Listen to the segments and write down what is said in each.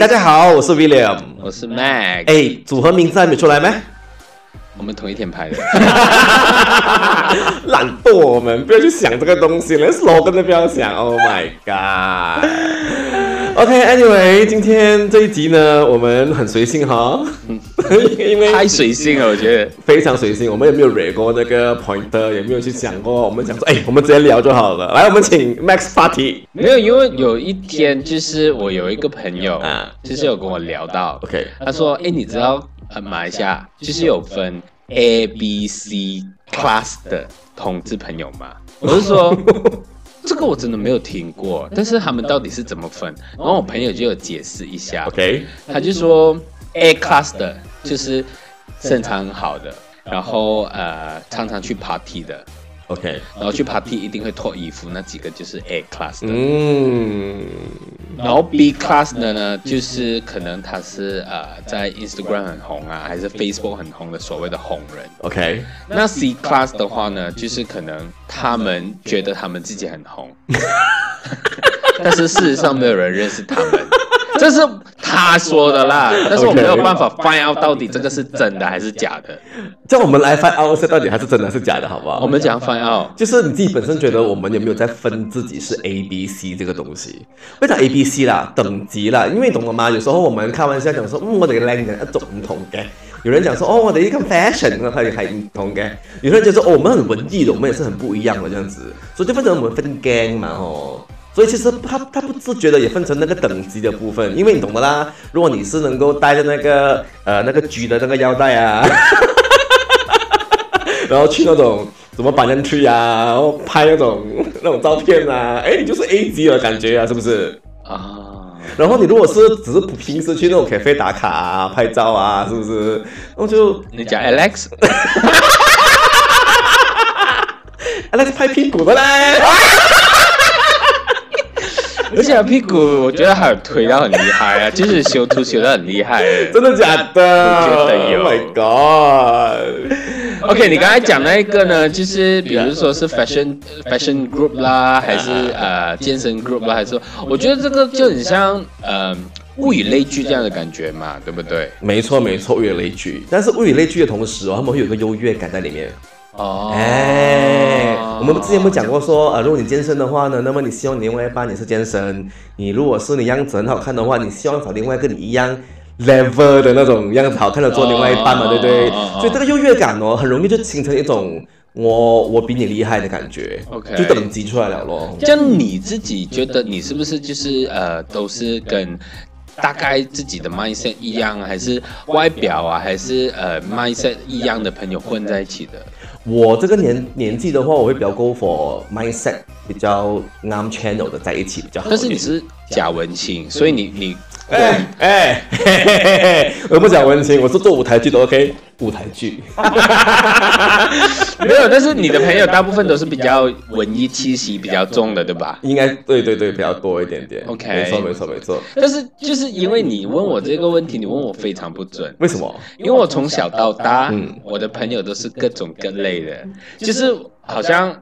大家好，我是 William， 我是 Mac。组合名字还没出来吗？我们同一天拍的。懒惰，我们不要去想这个东西，连 slogan 都不要想。Oh my god。OK，Anyway，今天这一集呢，我们很随性哈，因为太随性了，我觉得非常随性。我们也没有 read 过那个 pointer， 也没有去想过。我们讲说，我们直接聊就好了。来，我们请 Max Party。没有，因为有一天就是我有一个朋友，就是有跟我聊到 ，OK， 他说，你知道马来西亚就是有分 A、B、C class 的同志朋友吗？我是说。这个我真的没有听过，但是他们到底是怎么分？然后我朋友就有解释一下， OK， 他就说 A class 的就是身材很好的，然后常常去 party 的 ，OK， 然后去 party 一定会脱衣服那几个就是 A class 的，然后 B class 的呢，就是可能他是在 Instagram 很红啊，还是 Facebook 很红的所谓的红人 ，OK， 那 C class 的话呢，就是可能。他们觉得他们自己很红，但是事实上没有人认识他们，这是他说的啦。但是我没有办法 find out 到底这个是真的还是假的。叫我们来 find out 到底还是真的是假的，好不好？我们讲 find out， 就是你自己本身觉得我们有没有在分自己是 A、B、C 这个东西？为啥 A、B、C 啦，等级啦，因为懂了吗？有时候我们开玩笑讲说，我哋嘅靚人一種唔同嘅。有人讲说我的一个 fashion， 他也还不同嘅。有人就说我们很文艺的，我们也是很不一样的这样子，所以就分成我们分 gang 嘛吼。所以其实他不自觉的也分成那个等级的部分，因为你懂的啦。如果你是能够带着那个 G 的那个腰带啊，然后去那种什么板凳区啊，然后拍那种照片啊，你就是 A 级的感觉啊，是不是啊？然后你如果是只是平时去那种 cafe 打卡啊、拍照啊，是不是？那就你讲 Alex 拍屁股的嘞，而且屁股我觉得还有推到很厉害啊，就是修图修得很厉害，真的假的？我觉得有 ，Oh my god！OK， 你刚才讲那一个呢，就是比如说是 fashion group 啦，还是健身 group 啦，还是我觉得这个就很像物以类聚这样的感觉嘛，对不对？没错没错，物以类聚。但是物以类聚的同时他们会有一个优越感在里面。哦，我们之前有讲过说，如果你健身的话呢，那么你希望你另外一半也是健身；你如果是你样子很好看的话，你希望找另外跟你一样。level 的那种样子好看的做另外一半嘛，对不对？所以这个优越感很容易就形成一种我比你厉害的感觉， okay， 就等级出来了咯。这样你自己觉得你是不是就是都是跟大概自己的 mindset 一样，还是外表啊，还是mindset 一样的朋友混在一起的？我这个年纪的话，我会比较 go for mindset 比较啱 channel 的在一起比较好。但是你是假文青，所以你。我不讲文青，我是做舞台剧的 ，OK？ 舞台剧，没有，但是你的朋友大部分都是比较文艺气息比较重的，对吧？应该对对对，比较多一点点。OK， 没错没错没错。但是就是因为你问我这个问题，你问我非常不准。为什么？因为我从小到大，我的朋友都是各种各类的，就是好像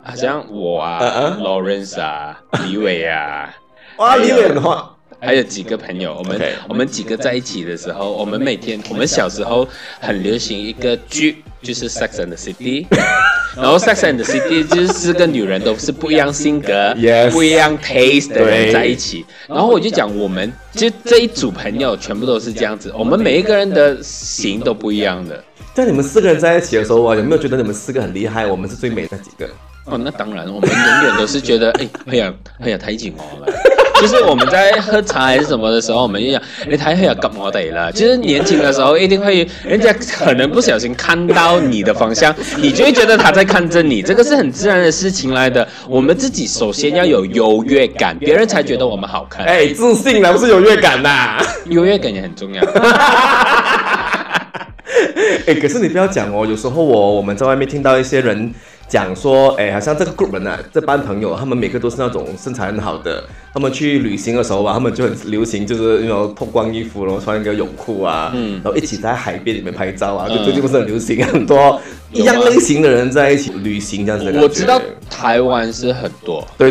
我啊 ，Lawrence 啊，李伟啊，哇，李伟的话。还有几个朋友，我们几个在一起的时候，我们小时候很流行一个剧，就是 Sex and the City， 然后 Sex and the City 就是四个女人都是不一样性格、yes， 不一样 taste 的人在一起。然后我就讲，我们就这一组朋友全部都是这样子，我们每一个人的型都不一样的。在你们四个人在一起的时候啊，有没有觉得你们四个很厉害？我们是最美的几个。哦，那当然，我们永远都是觉得，哎呀，太紧我了。就是我们在喝茶还是什么的时候，我们就讲，你太黑了，搞我得了。就是年轻的时候，一定会人家可能不小心看到你的方向，你就会觉得他在看着你，这个是很自然的事情来的。我们自己首先要有优越感，别人才觉得我们好看。自信啦，不是优越感啦，优越感也很重要。可是你不要讲哦，有时候我们在外面听到一些人。讲说，好像这个 group 人啊，这班朋友，他们每个都是那种身材很好的。他们去旅行的时候吧，他们就很流行，就是那种脱光衣服，然后穿一个泳裤啊，然后一起在海边里面拍照啊。最近不是很流行，很多一样类型的人在一起旅行这样子的感觉。我知道台湾是很多，对。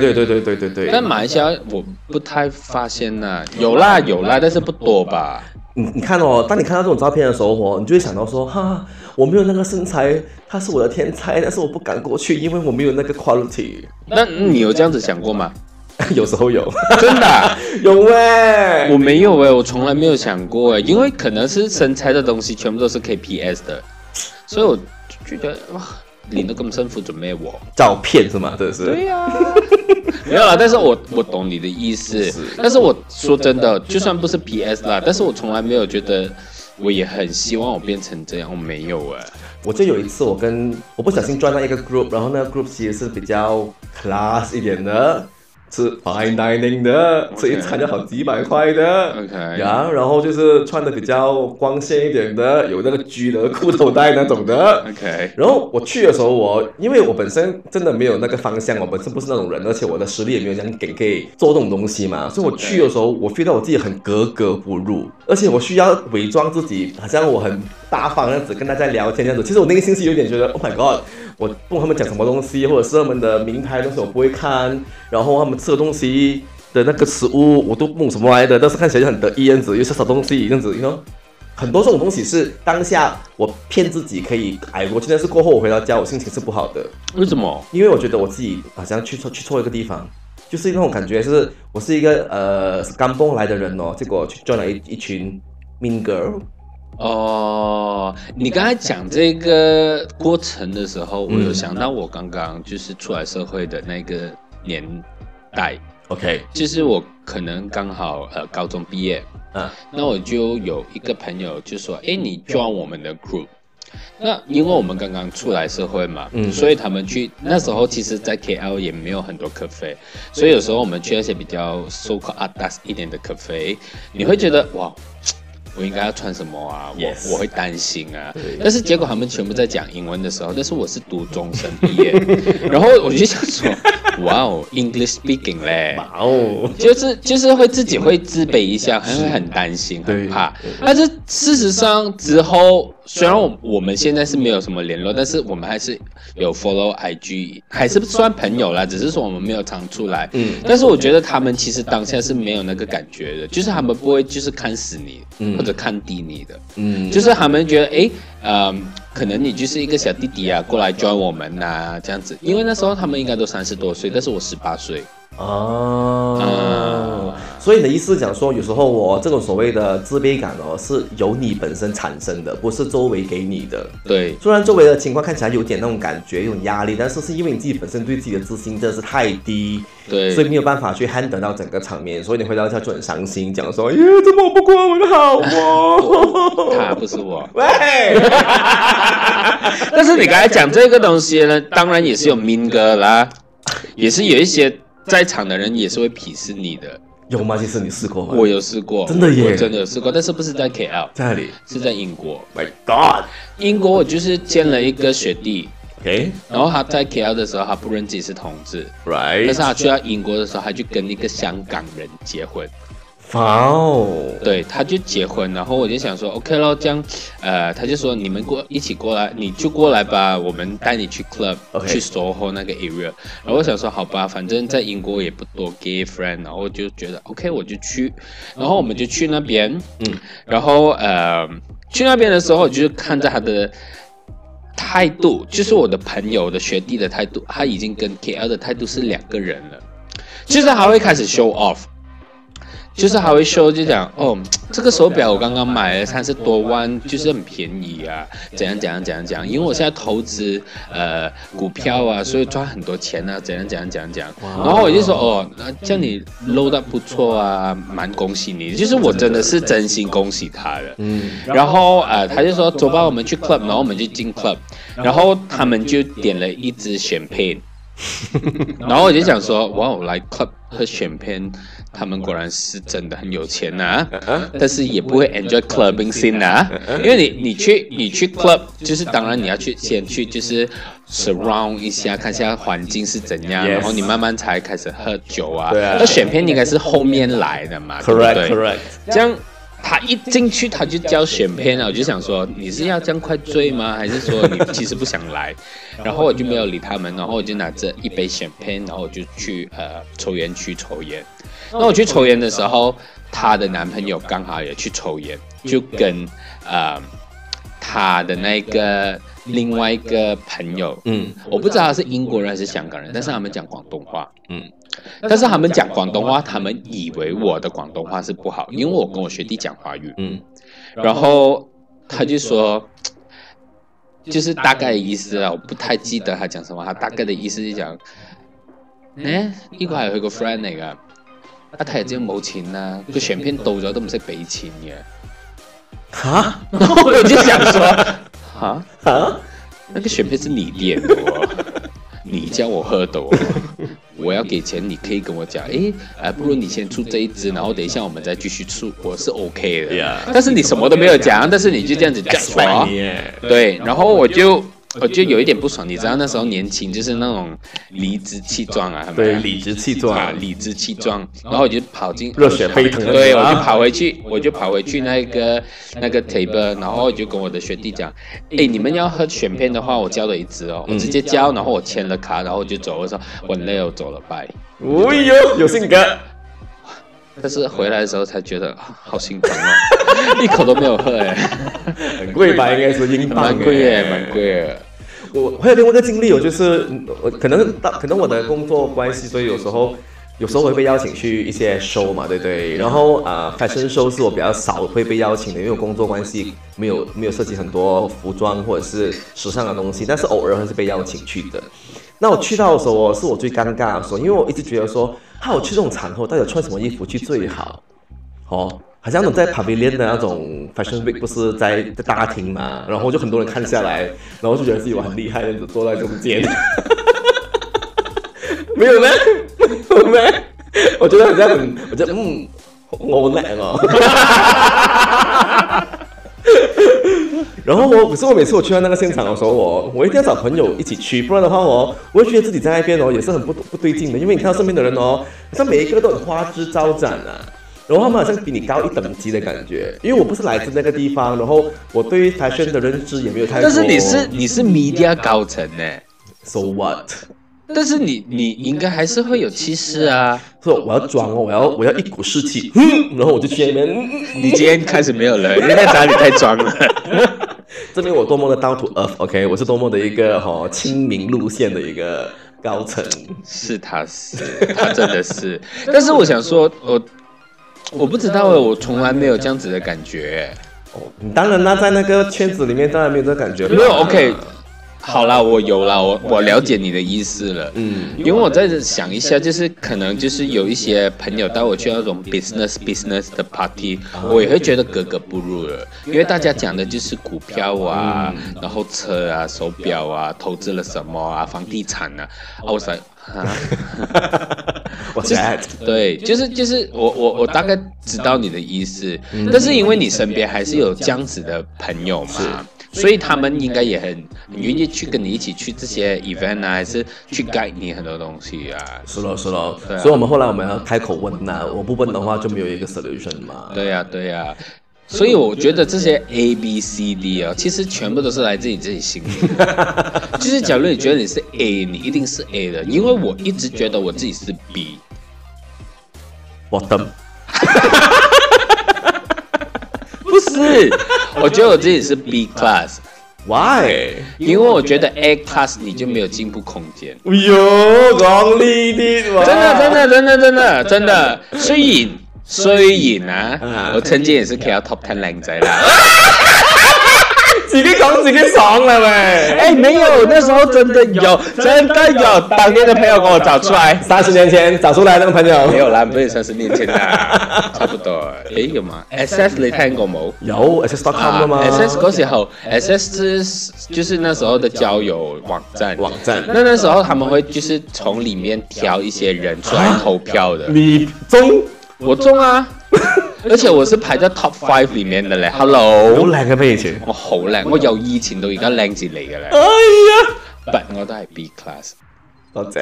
但马来西亚我不太发现啦，有啦，但是不多吧。你看哦，当你看到这种照片的时候哦，你就会想到说，哈，我没有那个身材，他是我的天才，但是我不敢过去，因为我没有那个 quality。那你有这样子想过吗？有时候有，真的、啊、有哎、欸，我没有哎、欸，我从来没有想过哎、欸，因为可能是身材的东西全部都是 KPS 的，所以我就觉得哇，你都咁辛苦准备我照片是吗？真的是对呀、啊，没有啦，但是我懂你的意思，但是我说真的，就算不是 PS 啦，但是我从来没有觉得。我也很希望我变成这样，我没有哎、欸。我就有一次，我不小心转到一个 group， 然后那个 group 其实是比较 class 一点的，吃 fine dining 的， okay. 吃一餐就好几百块的。OK， 然后就是穿的比较光鲜一点的，有那个居的裤头带那种的。OK， 然后我去的时候我因为我本身真的没有那个方向，我本身不是那种人，而且我的实力也没有这样给可以做这种东西嘛，所以我去的时候我 feel 到我自己很格格不入。而且我需要伪装自己，好像我很大方这样子跟大家聊天这样子。其实我内心是有点觉得 ，Oh my god， 我不懂他们讲什么东西，或者是他们的名牌的东西我不会看，然后他们吃的东西的那个食物我都不懂什么来的，但是看起来就很得意样子，又是小东西样子，你看。很多这种东西是当下我骗自己可以挨过去，但是过后我回到家我心情是不好的。为什么？因为我觉得我自己好像去错一个地方。就是那种感觉，就是我是一个刚蹦来的人哦，结果去 join 了一群 mean girl。哦，你刚才讲这个过程的时候，我有想到我刚刚就是出来社会的那个年代。OK， 就是我可能刚好高中毕业，那我就有一个朋友就说，哎，你 join 我们的 group。那因为我们刚刚出来社会嘛，所以他们去那时候其实在 KL 也没有很多咖啡，所以有时候我们去那些比较 so-called atas 一点的咖啡，你会觉得哇，我应该要穿什么啊？我会担心啊。但是结果他们全部在讲英文的时候，但是我是读中生毕业，然后我就想说，哇哦 ，English speaking 嘞，哇哦，就是会自己会自卑一下，会很担心，很怕。但是事实上之后，虽然我们现在是没有什么联络，但是我们还是有 follow IG， 还是算朋友啦，只是说我们没有常出来。但是我觉得他们其实当下是没有那个感觉的，就是他们不会就是看死你，或者看低你的，就是他们觉得，哎，可能你就是一个小弟弟啊，过来 join 我们啊，这样子。因为那时候他们应该都30多岁，但是我18岁。哦、所以你的意思讲说，有时候我这种所谓的自卑感哦，是由你本身产生的，不是周围给你的。对，虽然周围的情况看起来有点那种感觉，有点压力，但是是因为你自己本身对自己的自信真的是太低，对，所以没有办法去 handle 到整个场面，所以你回到家就很伤心，讲说，耶，怎么我不过我的好哦？他不是我，喂。但是你刚才讲这个东西呢，当然也是有民歌啦，也是有一些。在场的人也是会鄙视你的，有吗？其实你试过吗？我有试过，真的耶，我真的有试过，但是不是在 KL， 在哪里？是在英国。My God， 英国我就是见了一个学弟 ，OK， 然后他在 KL 的时候他不认自己是同志 ，Right， 但是他去到英国的时候他就跟一个香港人结婚。哇哦，对，他就结婚，然后我就想说 ，OK 咯，这样，他就说你们一起过来，你就过来吧，我们带你去 club，、okay. 去 Soho 那个 area。然后我想说，好吧，反正在英国也不多 gay friend， 然后我就觉得 OK， 我就去，然后我们就去那边，然后去那边的时候，我就看着他的态度，就是我的朋友的学弟的态度，他已经跟 KL 的态度是两个人了，就是他会开始 show off。就是还会 show 就讲哦，这个手表我刚刚买了30多万，就是很便宜啊，怎样，因为我现在投资股票啊，所以赚很多钱啊，怎样。然后我就说哦，那这样你 load 得不错啊，蛮恭喜你，就是我真的是真心恭喜他的。然后他就说走吧，我们去 club， 然后我们就进 club， 然后他们就点了一支 champagne。然后我就想说，哇，我来 club 喝 champagne， 他们果然是真的很有钱啊，但是也不会 enjoy clubbing scene 啊，因为你去 club， 就是当然你要去先去就是 surround 一下，看一下环境是怎样，然后你慢慢才开始喝酒啊。那 champagne 应该是后面来的嘛，对不对？这样他一进去他就叫选片了，我就想说你是要这样快追吗？还是说你其实不想来？然后我就没有理他们，然后我就拿着一杯选片，然后我就去抽烟区抽烟。那我去抽烟的时候，她的男朋友刚好也去抽烟，就跟她的那个另外一个朋友，我不知道他是英国人还是香港人，但是他们讲广东话，但是他们讲广东话，他们以为我的广东话是不好，因为我跟我学弟讲华语，然后他就说，就是大概的意思啦，我不太记得他讲什么，他大概的意思是讲，呢個係佢個 friend 嚟㗎，一睇就知冇錢啦，佢全篇到咗都唔識俾錢嘅，嚇，然後我就想說，嚇嚇，那個全篇是你點的哦。你叫我喝的，我要给钱，你可以跟我讲，不如你先出这一支，然后等一下我们再继续出，我是 OK 的。Yeah, 但是你什么都没有讲，但是你就这样子讲我，对，然后我就有一点不爽，你知道那时候年轻就是那种理直气壮啊，对，理直气壮，然后我就跑进热血沸腾，对，我就跑回去那个 table， 然后我就跟我的学弟讲，你们要喝选片的话，我叫了一支哦，我直接叫，然后我签了卡，然后我就走，我说我累了，我走了，拜。哦哟，有性格。但是回来的时候才觉得好心疼啊，一口都没有喝很贵吧？应该是英镑，蛮贵耶。我还有另外一个经历，我就是可能我的工作关系，所以有时候我会被邀请去一些 show 嘛，对不对？然后fashion show 是我比较少会被邀请的，因为我工作关系没有涉及很多服装或者是时尚的东西，但是偶尔还是被邀请去的。那我去到的时候，是我最尴尬的时候，因为我一直觉得说，我去这种场合到底穿什么衣服去最好？好像那种在 Pavilion 的那种 Fashion Week 不是在大厅嘛，然后就很多人看下来，然后就觉得自己我很厉害的，坐在中间。没有咩？我觉得好像我叻哦。然后可是我每次我去到那个现场的时候，我一定要找朋友一起去，不然的话我会觉得自己在那边也是很不对劲的，因为你看到身边的人好像每一个都很花枝招展啊，然后他们好像比你高一等级的感觉，因为我不是来自那个地方，然后我对fashion的认知也没有太多。但是你是 media 高层欸 ，so what？ 但是你应该还是会有气势啊！所以我要装我要一股士气，然后我就去那边。你今天开始没有了，因为在哪里太装了。证明我多么的down to earth，OK，我是多么的一个亲民路线的一个高层。是他真的是，但是我想说，我不知道我从来没有这样子的感觉。当然啦，在那个圈子里面当然没有这个感觉。没有 OK。好啦，我有啦，我了解你的意思了。因为我在想一下，就是可能就是有一些朋友带我去那种 business 的 party， 我也会觉得格格不入了，因为大家讲的就是股票啊，然后车啊、手表啊、投资了什么啊、房地产啊，我想。对，就是我大概知道你的意思，但是因为你身边还是有这样子的朋友嘛，所以他们应该也很愿意去跟你一起去这些 event 啊，还是去 guide 你很多东西啊。是咯、啊，所以后来我们要开口问啊，我不问的话就没有一个 solution 嘛。对啊。所以我觉得这些 A B C D 其实全部都是来自你自己心里的。就是假如你觉得你是 A， 你一定是 A 的，因为我一直觉得我自己是 B。Bottom 不是，我觉得我自己是 B class。Why？ 因为我觉得 A class 你就没有进步空间。哎呦，讲呢啲嘛！真的，雖然我曾經也是企喺 top 10靚仔啦，自己講自己爽啦喂！沒有，那時候真的有，當年的朋友給我找出來，30年前找出來那個朋友，沒有啦，不是30年前啦，差不多。有嘛 ？SS 你聽過冇？有 SS.com 啦嘛。SS 嗰時候 ，SS 就是那時候的交友網站。那時候他們會就是從裡面挑一些人出來投票的。你中？我中啊，而且我是排在 top 5 里面的咧。Hello， 好靚嘅咩以前？我好靚，我由以前到而家靚至嚟嘅咧。哎呀，但我都係 B class。多谢。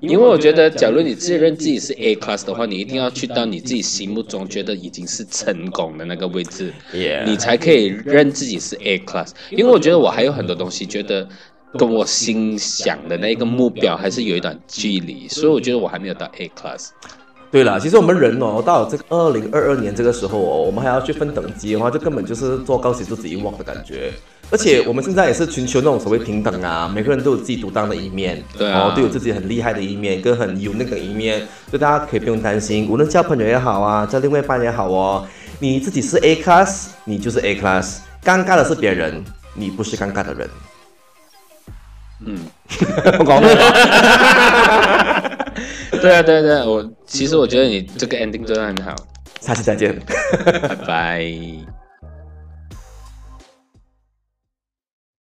因为我觉得，假如你自认自己是 A class 的话，你一定要去到你自己心目中觉得已经是成功的那个位置， yeah. 你才可以认自己是 A class。因为我觉得我还有很多东西觉得跟我心想的那个目标还是有一段距离，所以我觉得我还没有到 A class。对啦，其实我们人哦，到了这个2022年这个时候哦，我们还要去分等级的话，就根本就是做高级做自己walk的感觉。而且我们现在也是寻求那种所谓平等啊，每个人都有自己独当的一面，对啊，然后都有自己很厉害的一面，跟很有那个一面，所以大家可以不用担心，无论交朋友也好啊，交另外一半也好哦，你自己是 A class， 你就是 A class， 尴尬的是别人，你不是尴尬的人。嗯，我搞不懂。对啊，其实我觉得你这个 ending 真的很好。下期再见，拜拜。